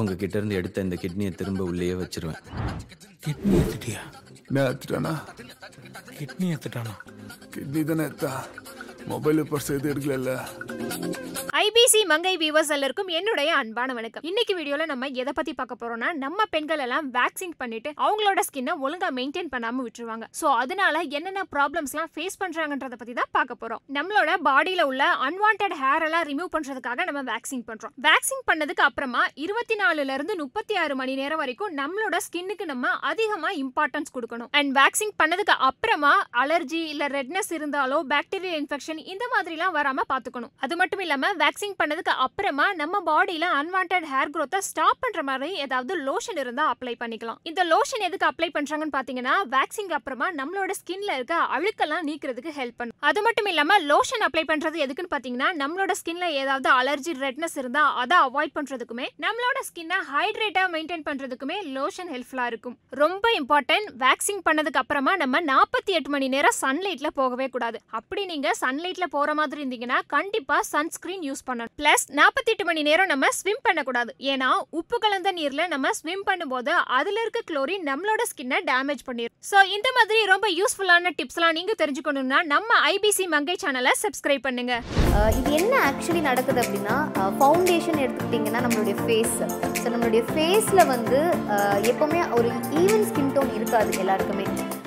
உங்க கிட்ட இருந்து எடுத்த இந்த கிட்னியை திரும்ப உள்ளேயே வச்சிருவேன். கிட்னி எடுத்துட்டியா? நான் எடுத்துட்டானா? கிட்னி எடுத்துட்டானா? கிட்னி தானே எடுத்தா, மொபைல் பர்ஸ் எதுவும் எடுக்கல. ஐபிசி மங்கை வீவர்ஸ் எல்லாருக்கும் என்னுடைய அன்பான வணக்கம். இன்னைக்கு வீடியோல நம்ம எதை பத்தி பார்க்க போறோம்னா, நம்ம பெண்கள் எல்லாம் வேக்சிங் பண்ணிட்டு அவங்களோட ஸ்கின்னை ஒழுங்கா மெயின்டைன் பண்ணாம விட்டுருவாங்க. சோ அதனால என்னென்ன ப்ராப்ளம்ஸ் எல்லாம் ஃபேஸ் பண்றாங்கன்றத பத்தி தான் பார்க்க போறோம். நம்மளோட பாடியில உள்ள அன்வான்ட் ஹேர் எல்லாம் ரிமூவ் பண்றதுக்காக நம்ம வேக்சிங் பண்றோம். வேக்சிங் பண்ணதுக்கு அப்புறமா 24ல இருந்து 36 மணி நேரம் வரைக்கும் நம்மளோட ஸ்கின்னுக்கு நம்ம அதிகமா இம்பார்ட்டன்ஸ் கொடுக்கணும். அண்ட் வேக்சிங் பண்ணதுக்கு அப்புறமா அலர்ஜி இல்ல ரெட்னஸ் இருந்தாலோ பாக்டீரியல் இன்ஃபெக்ஷன் இந்த மாதிரி எல்லாம் வராம பாத்துக்கணும். அது மட்டும் இல்லாம வேக்சிங் பண்ணதுக்கு அப்புறமா நம்ம பாடியில அன்வான்ட் ஹேர் growth ஸ்டாப் பண்ற மாதிரி ஏதாவது லோஷன் இருந்தா அப்ளை பண்ணிக்கலாம். இந்த லோஷன் எதுக்கு அப்ளை பண்றாங்கன்னு பாத்தீங்கன்னா, வேக்சிங் அப்புறமா நம்மளோட ஸ்கின்ல இருக்க அழுக்கெல்லாம் நீக்கிறதுக்கு ஹெல்ப் பண்ணும். அது மட்டும் இல்லாம லோஷன் அப்ளை பண்றது எதுக்குன்னு பாத்தீங்கன்னா, நம்மளோட ஸ்கின்ல ஏதாவது அலர்ஜி ரெட்னஸ் இருந்தா அதை அவாய்ட் பண்றதுக்குமே, நம்மளோட ஸ்கின்னை ஹைட்ரேட்டா மெயின்டைன் பண்றதுக்குமே லோஷன் ஹெல்ப்ஃபுல்லா இருக்கும். ரொம்ப இம்பார்ட்டன்ட், வேக்சிங் பண்ணதுக்கு அப்புறமா நம்ம 48 மணி நேரம் சன்லைட்ல போகவே கூடாது. அப்படி நீங்க சன்லைட்ல போற மாதிரி இருந்தீங்கன்னா கண்டிப்பா சன்ஸ்கிரீன் யூஸ் பண்ணணும். பிளஸ் 48 மணி நேரம் நம்ம ஸ்விம் பண்ணக்கூடாது. ஏன்னா உப்பு கலந்த நீர்ல நம்ம ஸ்விம் பண்ணும்போது அதுல இருக்க குளோரின் நம்மளோட ஸ்கின்னை டேமேஜ் பண்ணிடும். ஸோ இந்த மாதிரி ரொம்ப யூஸ்ஃபுல்லான டிப்ஸ்லாம் நீங்க தெரிஞ்சுக்கணும்னா நம்ம ஐபிசி மங்கை சேனலை சப்ஸ்கிரைப் பண்ணுங்க. இது என்ன ஆக்சுவலி நடக்குது அப்படின்னா, ஃபவுண்டேஷன் எடுத்துக்கிட்டிங்கன்னா நம்மளுடைய ஃபேஸ், ஸோ நம்மளுடைய ஃபேஸில் வந்து எப்பவுமே ஒரு ஈவன் ஸ்கின் டோன் இருக்காது எல்லாருக்குமே.